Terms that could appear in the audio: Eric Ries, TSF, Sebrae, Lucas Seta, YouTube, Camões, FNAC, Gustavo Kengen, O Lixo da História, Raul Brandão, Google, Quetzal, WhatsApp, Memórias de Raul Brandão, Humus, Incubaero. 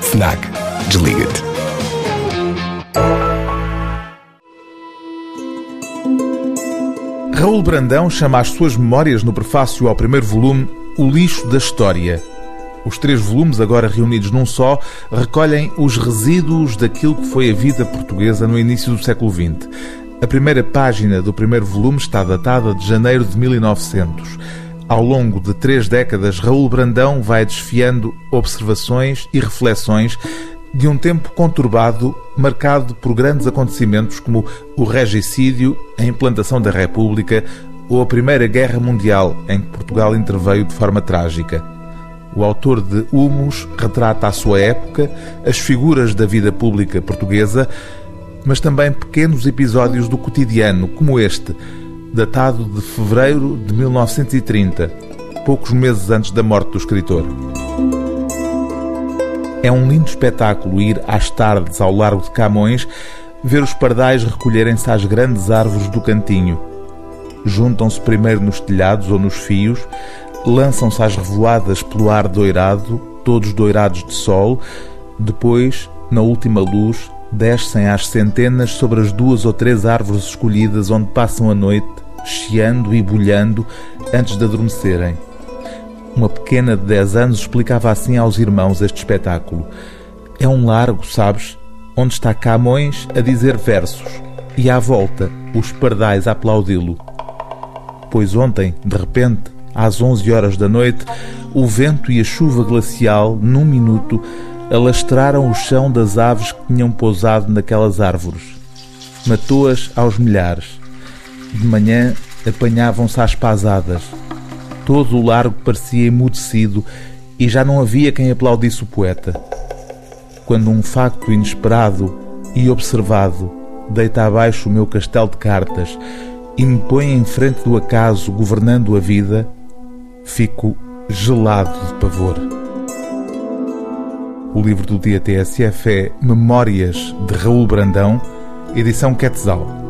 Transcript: FNAC. Desliga-te. Raul Brandão chama as suas memórias no prefácio ao primeiro volume O Lixo da História. Os 3 volumes, agora reunidos num só, recolhem os resíduos daquilo que foi a vida portuguesa no início do século XX. A primeira página do primeiro volume está datada de janeiro de 1900. Ao longo de 3 décadas, Raul Brandão vai desfiando observações e reflexões de um tempo conturbado, marcado por grandes acontecimentos como o regicídio, a implantação da República ou a Primeira Guerra Mundial, em que Portugal interveio de forma trágica. O autor de Humus retrata a sua época, as figuras da vida pública portuguesa, mas também pequenos episódios do cotidiano, como este, datado de fevereiro de 1930, poucos meses antes da morte do escritor. É um lindo espetáculo ir às tardes ao Largo de Camões ver os pardais recolherem-se às grandes árvores do cantinho. Juntam-se primeiro nos telhados ou nos fios, lançam-se às revoadas pelo ar doirado, todos doirados de sol, depois, na última luz, descem às centenas sobre as 2 ou 3 árvores escolhidas onde passam a noite, chiando e bulhando, antes de adormecerem. Uma pequena de 10 anos explicava assim aos irmãos este espetáculo. É um largo, sabes, onde está Camões a dizer versos, e à volta os pardais a aplaudi-lo. Pois ontem, de repente, às 11 horas da noite, o vento e a chuva glacial, num minuto, alastraram o chão das aves que tinham pousado naquelas árvores. Matou-as aos milhares. De manhã apanhavam-se às pasadas. Todo o largo parecia emudecido e já não havia quem aplaudisse o poeta. Quando um facto inesperado e observado deita abaixo o meu castelo de cartas e me põe em frente do acaso governando a vida, fico gelado de pavor. O livro do dia TSF é Memórias de Raul Brandão, edição Quetzal.